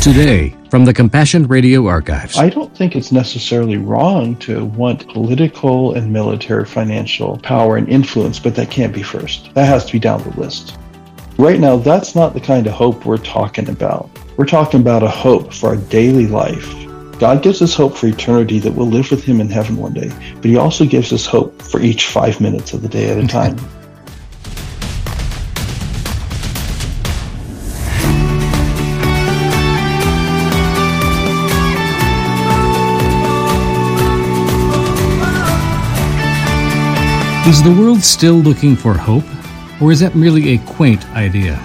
Today, from the Compassion Radio archives. I don't think it's necessarily wrong to want political and military financial power and influence, but that can't be first. That has to be down the list. Right now, that's not the kind of hope we're talking about. We're talking about a hope for our daily life. God gives us hope for eternity that we'll live with him in heaven one day, but he also gives us hope for each 5 minutes of the day at a time. Is the world still looking for hope, or is that merely a quaint idea?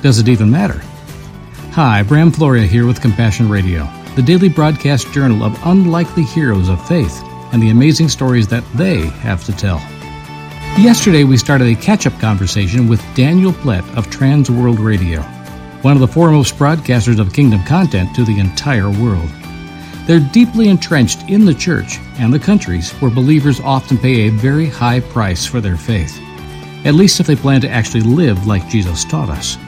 Does it even matter? Hi, Bram Floria here with Compassion Radio, the daily broadcast journal of unlikely heroes of faith and the amazing stories that they have to tell. Yesterday, we started a catch-up conversation with Daniel Plett of Trans World Radio, one of the foremost broadcasters of kingdom content to the entire world. They're deeply entrenched in the church and the countries where believers often pay a very high price for their faith, at least if they plan to actually live like Jesus taught us.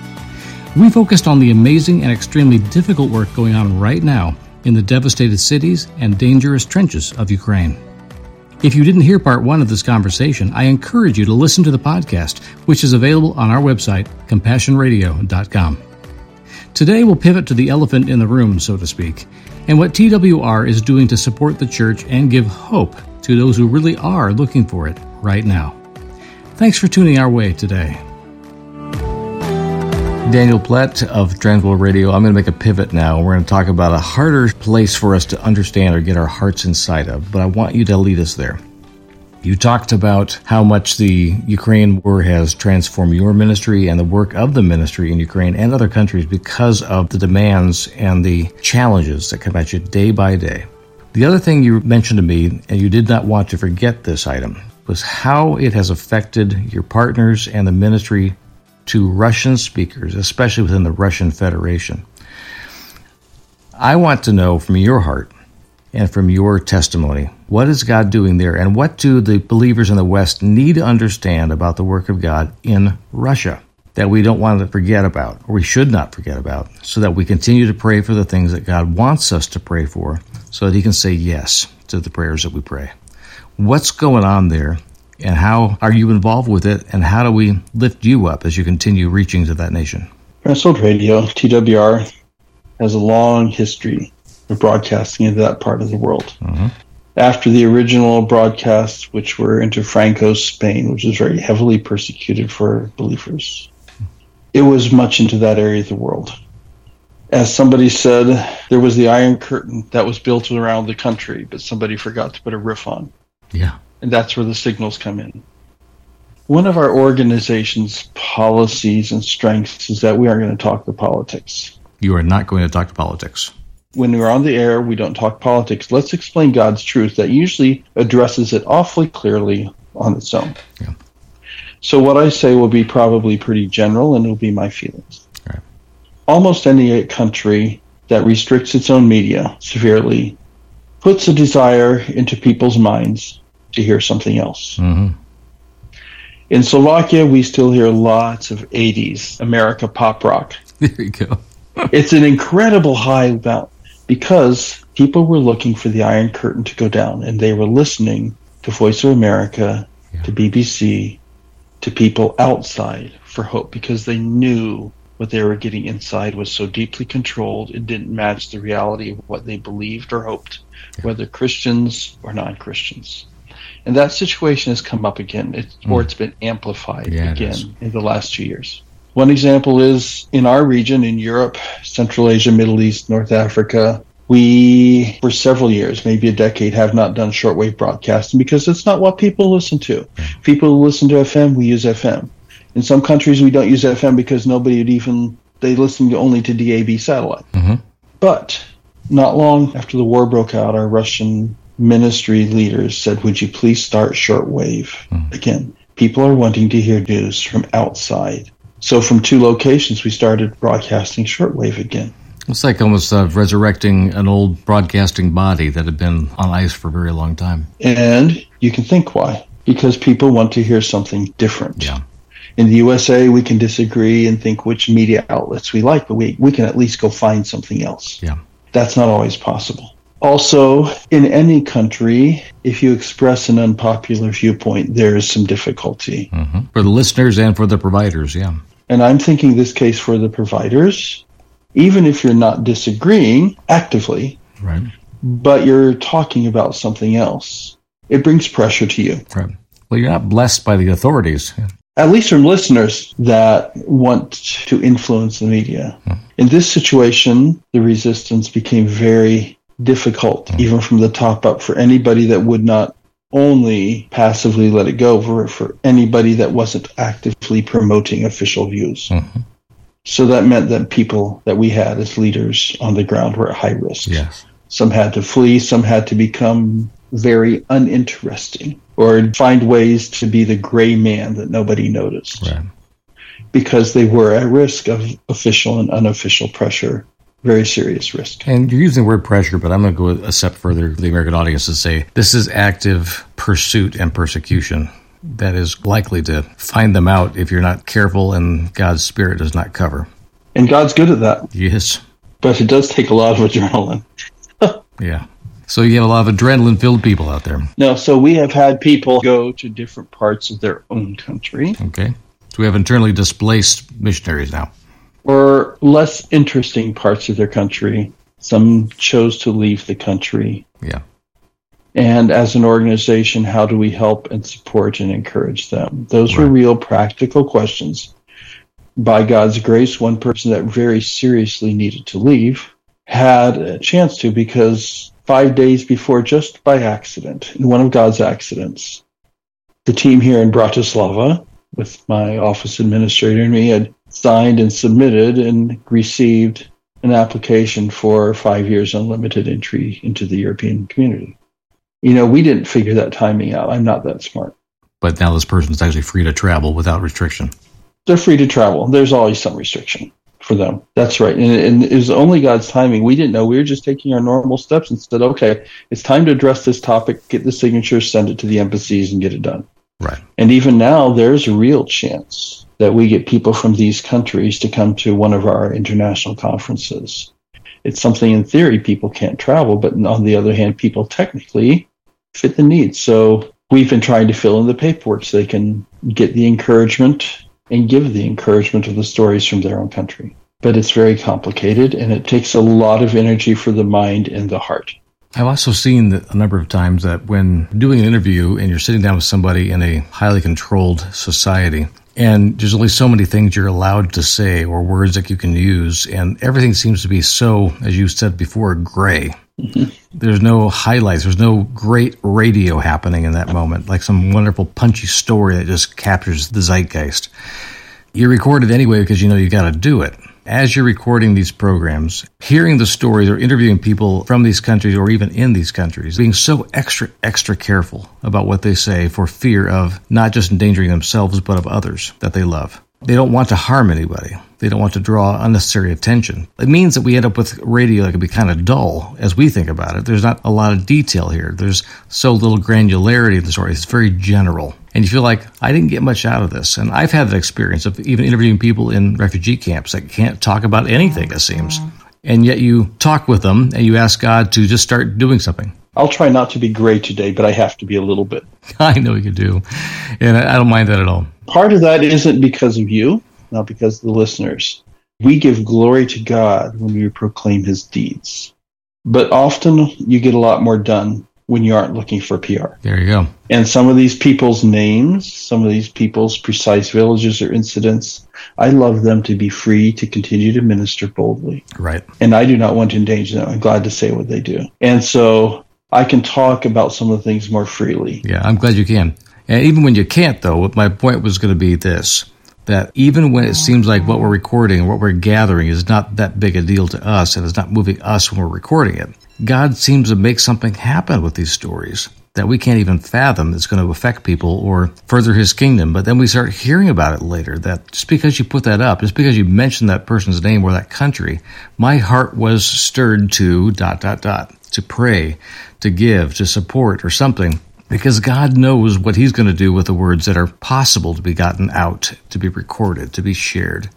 We focused on the amazing and extremely difficult work going on right now in the devastated cities and dangerous trenches of Ukraine. If you didn't hear part one of this conversation, I encourage you to listen to the podcast, which is available on our website, Compassionradio.com. Today, we'll pivot to the elephant in the room, so to speak, and what TWR is doing to support the church and give hope to those who really are looking for it right now. Thanks for tuning our way today. Daniel Plett of Trans World Radio. I'm going to make a pivot now. We're going to talk about a harder place for us to understand or get our hearts inside of, but I want you to lead us there. You talked about how much the Ukraine war has transformed your ministry and the work of the ministry in Ukraine and other countries because of the demands and the challenges that come at you day by day. The other thing you mentioned to me, and you did not want to forget this item, was how it has affected your partners and the ministry to Russian speakers, especially within the Russian Federation. I want to know from your heart and from your testimony, what is God doing there, and what do the believers in the West need to understand about the work of God in Russia that we don't want to forget about, or we should not forget about, so that we continue to pray for the things that God wants us to pray for, so that he can say yes to the prayers that we pray. What's going on there, and how are you involved with it, and how do we lift you up as you continue reaching to that nation? Trans World Radio, TWR, has a long history broadcasting into that part of the world. Mm-hmm. After the original broadcasts, which were into Franco's Spain, which was very heavily persecuted for believers, it was much into that area of the world. As somebody said, there was the Iron Curtain that was built around the country, but somebody forgot to put a roof on. Yeah. And that's where the signals come in. One of our organization's policies and strengths is that we aren't going to talk the politics. You are not going to talk the politics. When we're on the air, we don't talk politics. Let's explain God's truth that usually addresses it awfully clearly on its own. Yeah. So what I say will be probably pretty general, and it'll be my feelings. Right. Almost any country that restricts its own media severely puts a desire into people's minds to hear something else. Mm-hmm. In Slovakia, we still hear lots of 80s America pop rock. There you go. It's an incredible high amount, because people were looking for the Iron Curtain to go down, and they were listening to Voice of America, yeah, to BBC, to people outside for hope, because they knew what they were getting inside was so deeply controlled, it didn't match the reality of what they believed or hoped, yeah, whether Christians or non-Christians. And that situation has come up again, or it's been amplified again in the last 2 years. One example is in our region, in Europe, Central Asia, Middle East, North Africa, we, for several years, maybe a decade, have not done shortwave broadcasting because it's not what people listen to. People listen to FM, we use FM. In some countries, we don't use FM because nobody would even, they listen only to DAB satellite. Mm-hmm. But not long after the war broke out, our Russian ministry leaders said, would you please start shortwave again? People are wanting to hear news from outside. So from 2 locations, we started broadcasting shortwave again. It's like almost resurrecting an old broadcasting body that had been on ice for a very long time. And you can think why. Because people want to hear something different. Yeah. In the USA, we can disagree and think which media outlets we like, but we can at least go find something else. Yeah. That's not always possible. Also, in any country, if you express an unpopular viewpoint, there is some difficulty. Mm-hmm. For the listeners and for the providers, yeah. And I'm thinking this case for the providers, even if you're not disagreeing actively, right, but you're talking about something else, it brings pressure to you. Right. Well, you're not blessed by the authorities. Yeah. At least from listeners that want to influence the media. Mm-hmm. In this situation, the resistance became very difficult, mm-hmm. even from the top up, for anybody that would not only passively let it go, for anybody that wasn't actively promoting official views. Mm-hmm. So that meant that people that we had as leaders on the ground were at high risk. Yes. Some had to flee, some had to become very uninteresting or find ways to be the gray man that nobody noticed. Right. Because they were at risk of official and unofficial pressure. Very serious risk. And you're using the word pressure, but I'm going to go a step further to the American audience and say this is active pursuit and persecution that is likely to find them out if you're not careful and God's Spirit does not cover. And God's good at that. Yes. But it does take a lot of adrenaline. Yeah. So you have a lot of adrenaline-filled people out there. No, so we have had people go to different parts of their own country. Okay. So we have internally displaced missionaries now. Or less interesting parts of their country. Some chose to leave the country. Yeah. And as an organization, how do we help and support and encourage them? Those were real practical questions. By God's grace, one person that very seriously needed to leave had a chance to, because 5 days before, just by accident, in one of God's accidents, the team here in Bratislava, with my office administrator and me, had signed and submitted and received an application for 5 years unlimited entry into the European community. You know, we didn't figure that timing out. I'm not that smart. But now this person is actually free to travel without restriction. They're free to travel. There's always some restriction for them. That's right. And it was only God's timing. We didn't know. We were just taking our normal steps and said, okay, it's time to address this topic, get the signatures, send it to the embassies, and get it done. Right. And even now, there's a real chance that we get people from these countries to come to one of our international conferences. It's something in theory people can't travel, but on the other hand, people technically fit the needs. So we've been trying to fill in the paperwork so they can get the encouragement and give the encouragement of the stories from their own country. But it's very complicated, and it takes a lot of energy for the mind and the heart. I've also seen a number of times that when doing an interview and you're sitting down with somebody in a highly controlled society, and there's only so many things you're allowed to say or words that you can use, and everything seems to be so, as you said before, gray. Mm-hmm. There's no highlights. There's no great radio happening in that moment, like some wonderful punchy story that just captures the zeitgeist. You record it anyway because you know you got to do it. As you're recording these programs, hearing the stories or interviewing people from these countries or even in these countries, being so extra careful about what they say for fear of not just endangering themselves, but of others that they love. They don't want to harm anybody. They don't want to draw unnecessary attention. It means that we end up with radio that can be kind of dull as we think about it. There's not a lot of detail here. There's so little granularity in the story. It's very general. And you feel like, I didn't get much out of this. And I've had that experience of even interviewing people in refugee camps that can't talk about anything, it seems. And yet you talk with them and you ask God to just start doing something. I'll try not to be gray today, but I have to be a little bit. I know you do. And I don't mind that at all. Part of that isn't because of you, not because of the listeners. We give glory to God when we proclaim his deeds. But often you get a lot more done when you aren't looking for PR. There you go. And some of these people's names, some of these people's precise villages or incidents, I love them to be free to continue to minister boldly. Right. And I do not want to endanger them. I'm glad to say what they do. And so I can talk about some of the things more freely. Yeah, I'm glad you can. And even when you can't, though, my point was going to be this, that even when it seems like what we're recording, what we're gathering is not that big a deal to us and it's not moving us when we're recording it, God seems to make something happen with these stories that we can't even fathom that's going to affect people or further his kingdom. But then we start hearing about it later, that just because you put that up, just because you mentioned that person's name or that country, my heart was stirred to ... to pray, to give, to support or something. because God knows what he's going to do with the words that are possible to be gotten out, to be recorded, to be shared.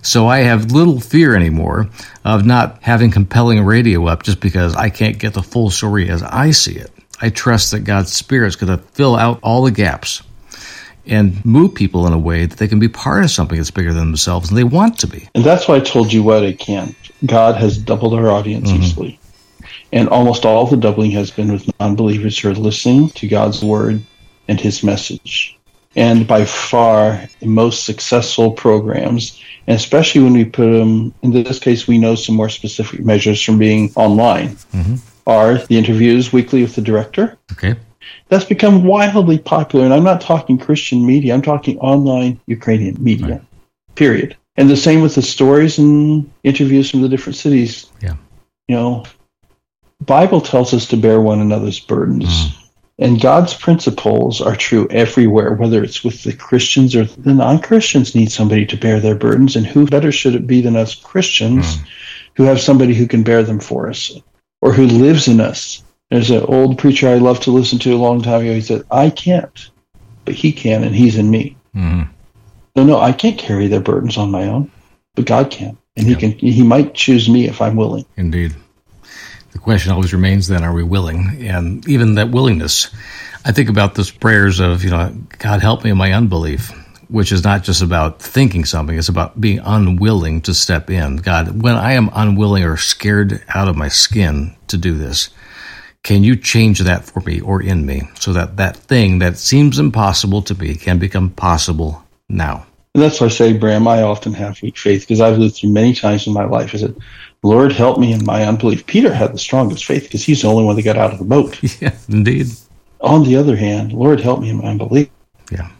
So I have little fear anymore of not having compelling radio up just because I can't get the full story as I see it. I trust that God's Spirit is going to fill out all the gaps and move people in a way that they can be part of something that's bigger than themselves, and they want to be. And that's why I told you what I can. God has doubled our audience easily. And almost all the doubling has been with non-believers who are listening to God's Word and His message. And by far, the most successful programs, and especially when we put them, in this case, we know some more specific measures from being online, are the interviews weekly with the director. Okay. That's become wildly popular, and I'm not talking Christian media. I'm talking online Ukrainian media, period. And the same with the stories and interviews from the different cities. Yeah. You know, Bible tells us to bear one another's burdens, and God's principles are true everywhere, whether it's with the Christians or the non-Christians need somebody to bear their burdens, and who better should it be than us Christians who have somebody who can bear them for us, or who lives in us. There's an old preacher I loved to listen to a long time ago. He said, I can't, but he can, and he's in me. No, I can't carry their burdens on my own, but God can, and He can. He might choose me if I'm willing. Indeed. The question always remains then, are we willing? And even that willingness, I think about those prayers of, you know, God help me in my unbelief, which is not just about thinking something, it's about being unwilling to step in. God, when I am unwilling or scared out of my skin to do this, can you change that for me or in me so that that thing that seems impossible to be can become possible now? And that's why I say, Bram, I often have weak faith because I've lived through many times in my life. Is it, Lord, help me in my unbelief? Peter had the strongest faith because he's the only one that got out of the boat. Yeah, indeed. On the other hand, Lord, help me in my unbelief. Yeah.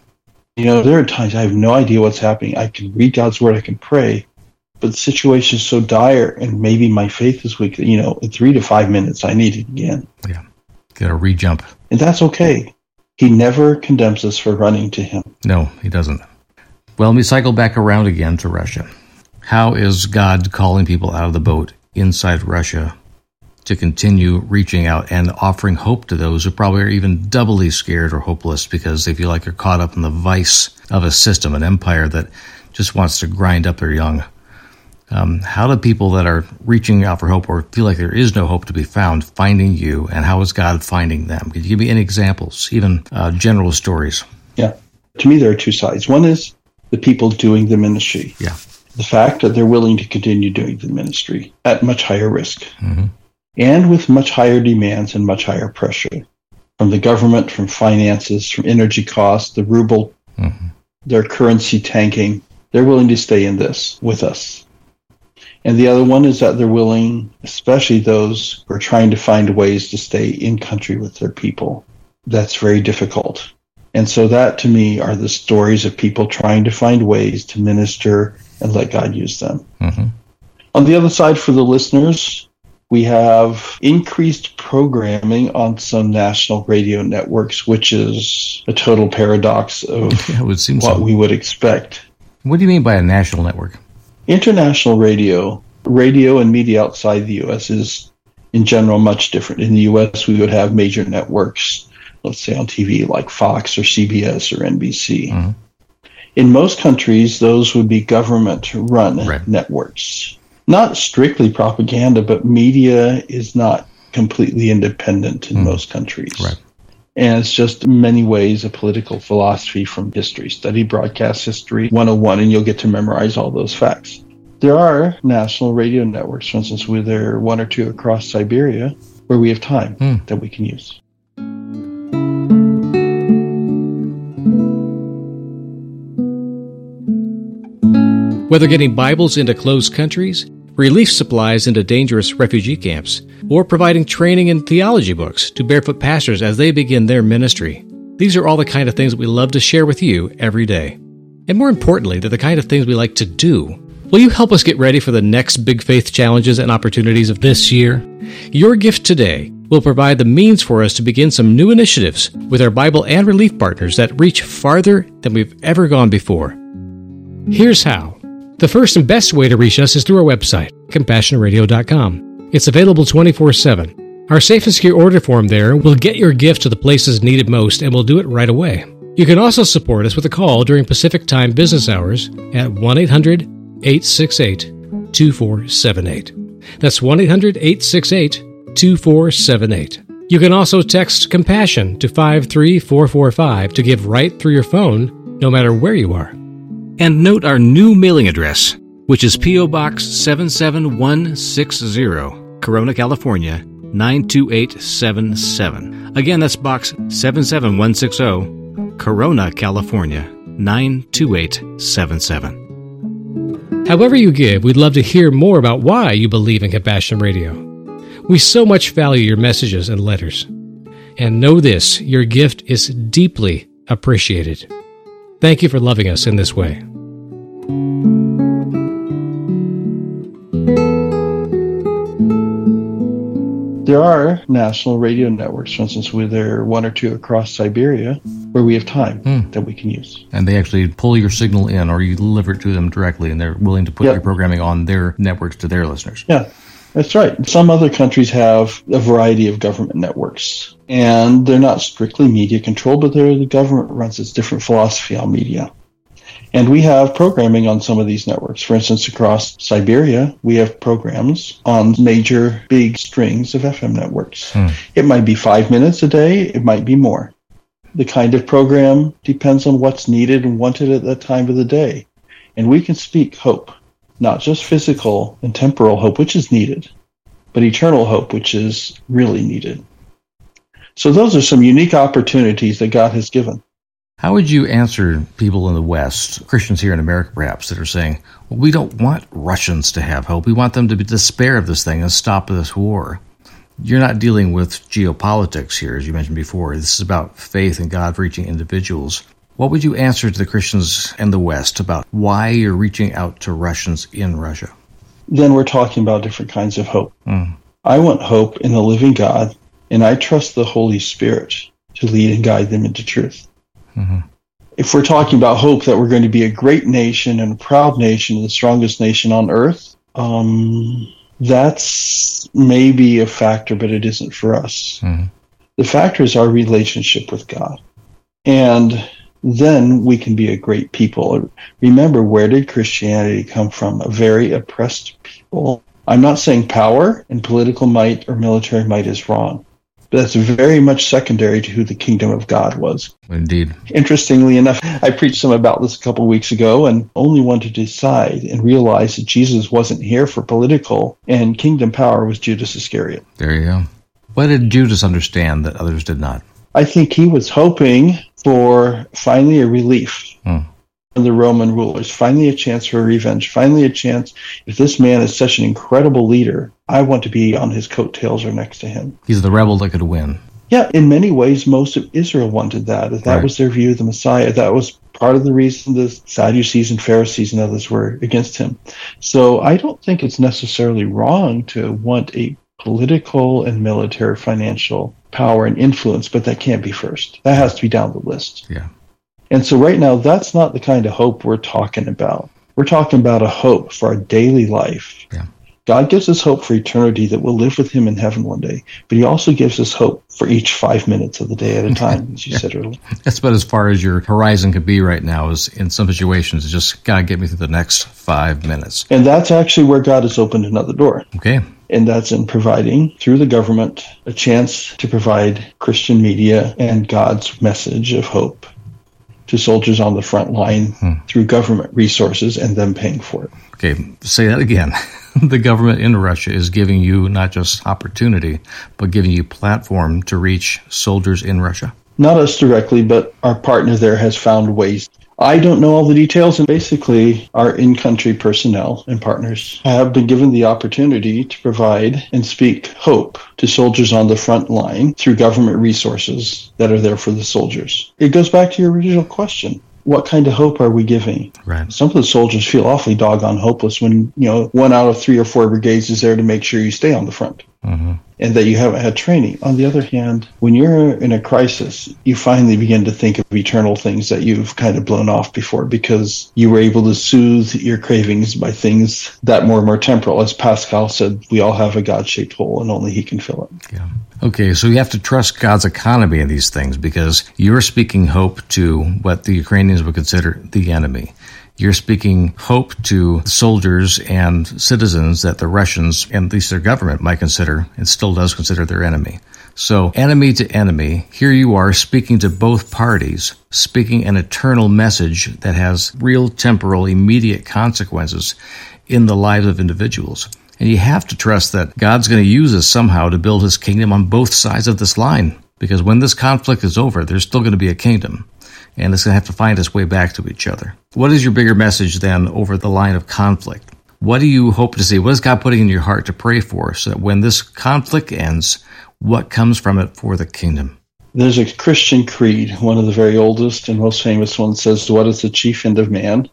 You know, there are times I have no idea what's happening. I can read God's word, I can pray, but the situation is so dire, and maybe my faith is weak. You know, in 3 to 5 minutes, I need it again. Yeah. Got to re-jump. And that's okay. He never condemns us for running to him. No, he doesn't. Well, let me cycle back around again to Russia. How is God calling people out of the boat inside Russia to continue reaching out and offering hope to those who probably are even doubly scared or hopeless because they feel like they're caught up in the vice of a system, an empire that just wants to grind up their young? How do people that are reaching out for hope or feel like there is no hope to be found finding you, and how is God finding them? Could you give me any examples, even general stories? Yeah. To me, there are two sides. One is the people doing the ministry. Yeah. The fact that they're willing to continue doing the ministry at much higher risk and with much higher demands and much higher pressure from the government, from finances, from energy costs, the ruble, their currency tanking. They're willing to stay in this with us. And the other one is that they're willing, especially those who are trying to find ways to stay in country with their people. That's very difficult. And so that, to me, are the stories of people trying to find ways to minister and let God use them. On the other side, for the listeners, we have increased programming on some national radio networks, which is a total paradox of we would expect. What do you mean by a national network? International radio and media outside the U.S. is, in general, much different. In the U.S., we would have major networks, let's say on TV, like Fox or CBS or NBC. In most countries, those would be government-run networks. Not strictly propaganda, but media is not completely independent in most countries. And it's just, in many ways, a political philosophy from history. Study Broadcast History 101, and you'll get to memorize all those facts. There are national radio networks, for instance, where there are one or two across Siberia, where we have time that we can use. Whether getting Bibles into closed countries, relief supplies into dangerous refugee camps, or providing training in theology books to barefoot pastors as they begin their ministry, these are all the kind of things that we love to share with you every day. And more importantly, they're the kind of things we like to do. Will you help us get ready for the next big faith challenges and opportunities of this year? Your gift today will provide the means for us to begin some new initiatives with our Bible and relief partners that reach farther than we've ever gone before. Here's how. The first and best way to reach us is through our website, Compassionradio.com. It's available 24/7. Our safe and secure order form there will get your gifts to the places needed most, and we'll do it right away. You can also support us with a call during Pacific Time business hours at 1-800-868-2478. That's 1-800-868-2478. You can also text Compassion to 53445 to give right through your phone, no matter where you are. And note our new mailing address, which is P.O. Box 77160, Corona, California, 92877. Again, that's Box 77160, Corona, California, 92877. However you give, we'd love to hear more about why you believe in Compassion Radio. We so much value your messages and letters. And know this, your gift is deeply appreciated. Thank you for loving us in this way. There are national radio networks, for instance, with there one or two across Siberia, where we have time that we can use. And they actually pull your signal in, or you deliver it to them directly, and they're willing to put your programming on their networks to their listeners. Yeah, that's right. Some other countries have a variety of government networks, and they're not strictly media controlled, but the government runs its different philosophy on media. And we have programming on some of these networks. For instance, across Siberia, we have programs on major big strings of FM networks. It might be 5 minutes a day. It might be more. The kind of program depends on what's needed and wanted at that time of the day. And we can speak hope, not just physical and temporal hope, which is needed, but eternal hope, which is really needed. So those are some unique opportunities that God has given. How would you answer people in the West, Christians here in America perhaps, that are saying, well, we don't want Russians to have hope. We want them to despair of this thing and stop this war. You're not dealing with geopolitics here, as you mentioned before. This is about faith and God reaching individuals. What would you answer to the Christians in the West about why you're reaching out to Russians in Russia? Then we're talking about different kinds of hope. I want hope in the living God, and I trust the Holy Spirit to lead and guide them into truth. If we're talking about hope that we're going to be a great nation and a proud nation, the strongest nation on earth, that's maybe a factor, but it isn't for us. The factor is our relationship with God. And then we can be a great people. Remember, where did Christianity come from? A very oppressed people. I'm not saying power and political might or military might is wrong. But that's very much secondary to who the kingdom of God was. Indeed. Interestingly enough, I preached some about this a couple of weeks ago and only one to decide and realize that Jesus wasn't here for political and kingdom power was Judas Iscariot. There you go. What did Judas understand that others did not? I think he was hoping for finally a relief from the Roman rulers, finally a chance for revenge, finally a chance. If this man is such an incredible leader, I want to be on his coattails or next to him. He's the rebel that could win. Yeah, in many ways, most of Israel wanted that. That was their view of the Messiah. That was part of the reason the Sadducees and Pharisees and others were against him. So I don't think it's necessarily wrong to want a political and military financial power and influence, but that can't be first. That has to be down the list. Yeah. And so right now, that's not the kind of hope we're talking about. We're talking about a hope for our daily life. Yeah. God gives us hope for eternity that we'll live with him in heaven one day, but he also gives us hope for each 5 minutes of the day at a time, as you said earlier. That's about as far as your horizon could be right now, is in some situations, it's just, God, get me through the next 5 minutes. And that's actually where God has opened another door. Okay. And that's in providing, through the government, a chance to provide Christian media and God's message of hope to soldiers on the front line through government resources and them paying for it. Okay, say that again. The government in Russia is giving you not just opportunity, but giving you platform to reach soldiers in Russia? Not us directly, but our partner there has found ways. I don't know all the details, and basically our in-country personnel and partners have been given the opportunity to provide and speak hope to soldiers on the front line through government resources that are there for the soldiers. It goes back to your original question. What kind of hope are we giving? Right. Some of the soldiers feel awfully doggone hopeless when, 1 out of 3 or 4 brigades is there to make sure you stay on the front. and that you haven't had training. On the other hand, when you're in a crisis, you finally begin to think of eternal things that you've kind of blown off before, because you were able to soothe your cravings by things that were more temporal. As Pascal said, we all have a God-shaped hole, and only he can fill it. Yeah. Okay, so you have to trust God's economy in these things, because you're speaking hope to what the Ukrainians would consider the enemy. You're speaking hope to soldiers and citizens that the Russians, and at least their government, might consider, and still does consider, their enemy. So, enemy to enemy, here you are speaking to both parties, speaking an eternal message that has real temporal, immediate consequences in the lives of individuals. And you have to trust that God's going to use us somehow to build his kingdom on both sides of this line. Because when this conflict is over, there's still going to be a kingdom. And it's going to have to find its way back to each other. What is your bigger message then over the line of conflict? What do you hope to see? What is God putting in your heart to pray for, so that when this conflict ends, what comes from it for the kingdom? There's a Christian creed, one of the very oldest and most famous ones, says, "What is the chief end of man?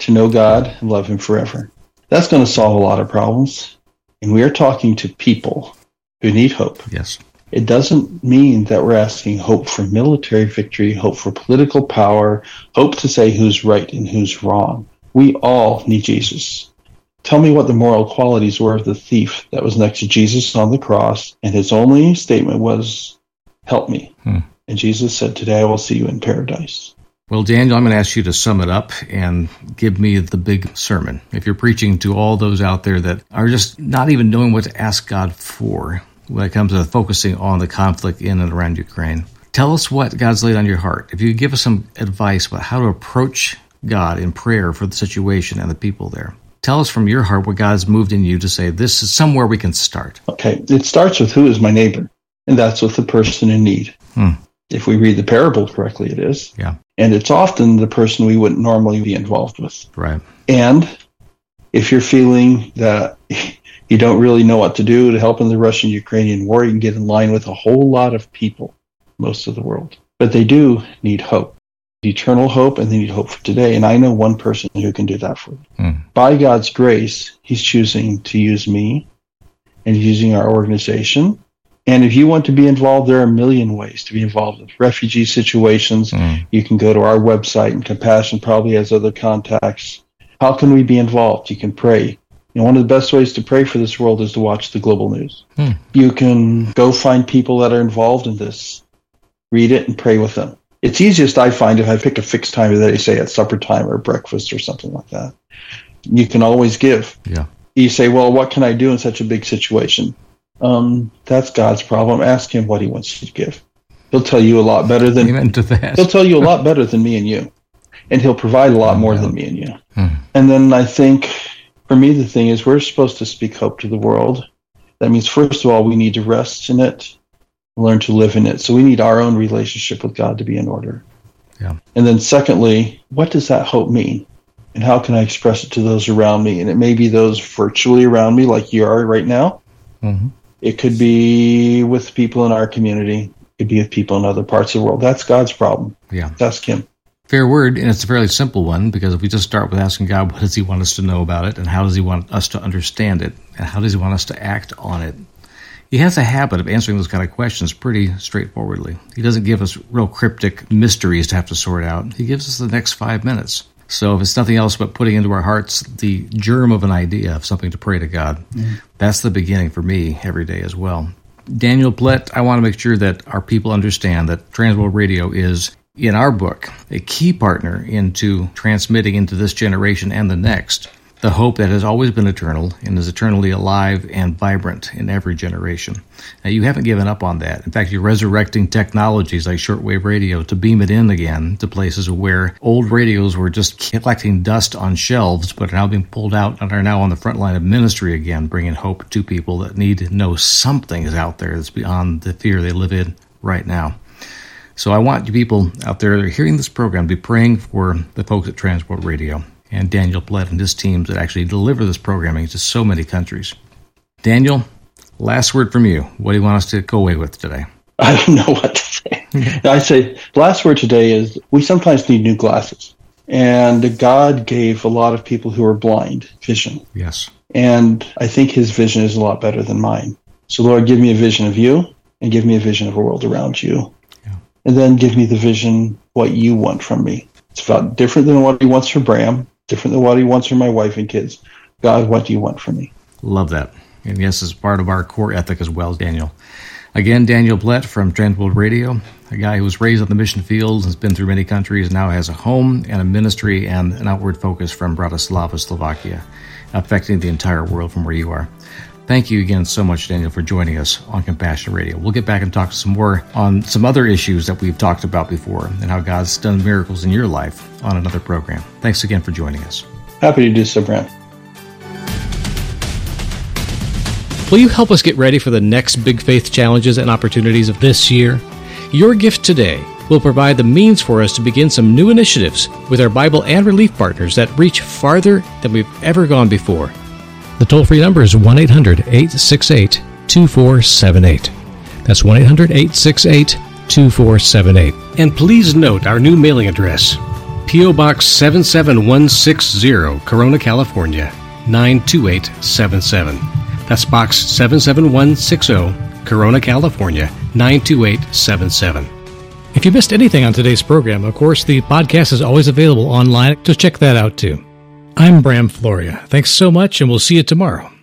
To know God and love him forever." That's going to solve a lot of problems. And we are talking to people who need hope. Yes. It doesn't mean that we're asking hope for military victory, hope for political power, hope to say who's right and who's wrong. We all need Jesus. Tell me what the moral qualities were of the thief that was next to Jesus on the cross, and his only statement was, "Help me." And Jesus said, "Today I will see you in paradise." Well, Daniel, I'm going to ask you to sum it up and give me the big sermon. If you're preaching to all those out there that are just not even knowing what to ask God for, when it comes to focusing on the conflict in and around Ukraine, tell us what God's laid on your heart. If you could give us some advice about how to approach God in prayer for the situation and the people there, tell us from your heart what God has moved in you to say, this is somewhere we can start. Okay, it starts with, who is my neighbor? And that's with the person in need. If we read the parable correctly, it is. Yeah. And it's often the person we wouldn't normally be involved with. Right. And if you're feeling that you don't really know what to do to help in the Russian-Ukrainian war, you can get in line with a whole lot of people, most of the world. But they do need hope, eternal hope, and they need hope for today. And I know one person who can do that for you. By God's grace, he's choosing to use me and using our organization. And if you want to be involved, there are a million ways to be involved with refugee situations. You can go to our website, and Compassion probably has other contacts. How can we be involved? You can pray. And one of the best ways to pray for this world is to watch the global news. You can go find people that are involved in this, read it, and pray with them. It's easiest, I find, if I pick a fixed time of the day, say at supper time or breakfast or something like that. You can always give. Yeah. You say, well, what can I do in such a big situation? That's God's problem. Ask him what he wants you to give. He'll tell you a lot better than Amen to that. He'll tell you a lot better than me and you. And he'll provide a lot more than me and you. And then I think, for me, the thing is, we're supposed to speak hope to the world. That means, first of all, we need to rest in it, learn to live in it. So we need our own relationship with God to be in order. Yeah. And then secondly, what does that hope mean? And how can I express it to those around me? And it may be those virtually around me, like you are right now. It could be with people in our community. It could be with people in other parts of the world. That's God's problem. Yeah. Ask him. Fair word, and it's a fairly simple one, because if we just start with asking God, what does he want us to know about it, and how does he want us to understand it, and how does he want us to act on it? He has a habit of answering those kind of questions pretty straightforwardly. He doesn't give us real cryptic mysteries to have to sort out. He gives us the next 5 minutes. So if it's nothing else but putting into our hearts the germ of an idea of something to pray to God, that's the beginning for me every day as well. Daniel Plett, I want to make sure that our people understand that Trans World Radio is, in our book, a key partner into transmitting into this generation and the next the hope that has always been eternal and is eternally alive and vibrant in every generation. Now, you haven't given up on that. In fact, you're resurrecting technologies like shortwave radio to beam it in again to places where old radios were just collecting dust on shelves, but are now being pulled out and are now on the front line of ministry again, bringing hope to people that need to know something is out there that's beyond the fear they live in right now. So I want you people out there that are hearing this program to be praying for the folks at Trans World Radio and Daniel Plett and his teams that actually deliver this programming to so many countries. Daniel, last word from you. What do you want us to go away with today? I don't know what to say. I say last word today is, we sometimes need new glasses. And God gave a lot of people who are blind vision. Yes. And I think his vision is a lot better than mine. So, Lord, give me a vision of you, and give me a vision of a world around you. Yeah. And then give me the vision, what you want from me. It's about different than what he wants for Bram, different than what he wants for my wife and kids. God, what do you want from me? Love that. And yes, it's part of our core ethic as well, Daniel. Again, Daniel Plett from Trans World Radio, a guy who was raised on the mission fields and has been through many countries, now has a home and a ministry and an outward focus from Bratislava, Slovakia, affecting the entire world from where you are. Thank you again so much, Daniel, for joining us on Compassion Radio. We'll get back and talk some more on some other issues that we've talked about before and how God's done miracles in your life on another program. Thanks again for joining us. Happy to do so, Brent. Will you help us get ready for the next big faith challenges and opportunities of this year? Your gift today will provide the means for us to begin some new initiatives with our Bible and relief partners that reach farther than we've ever gone before. The toll-free number is 1-800-868-2478. That's 1-800-868-2478. And please note our new mailing address, P.O. Box 77160, Corona, California, 92877. That's Box 77160, Corona, California, 92877. If you missed anything on today's program, of course, the podcast is always available online, so check that out too. I'm Bram Floria. Thanks so much, and we'll see you tomorrow.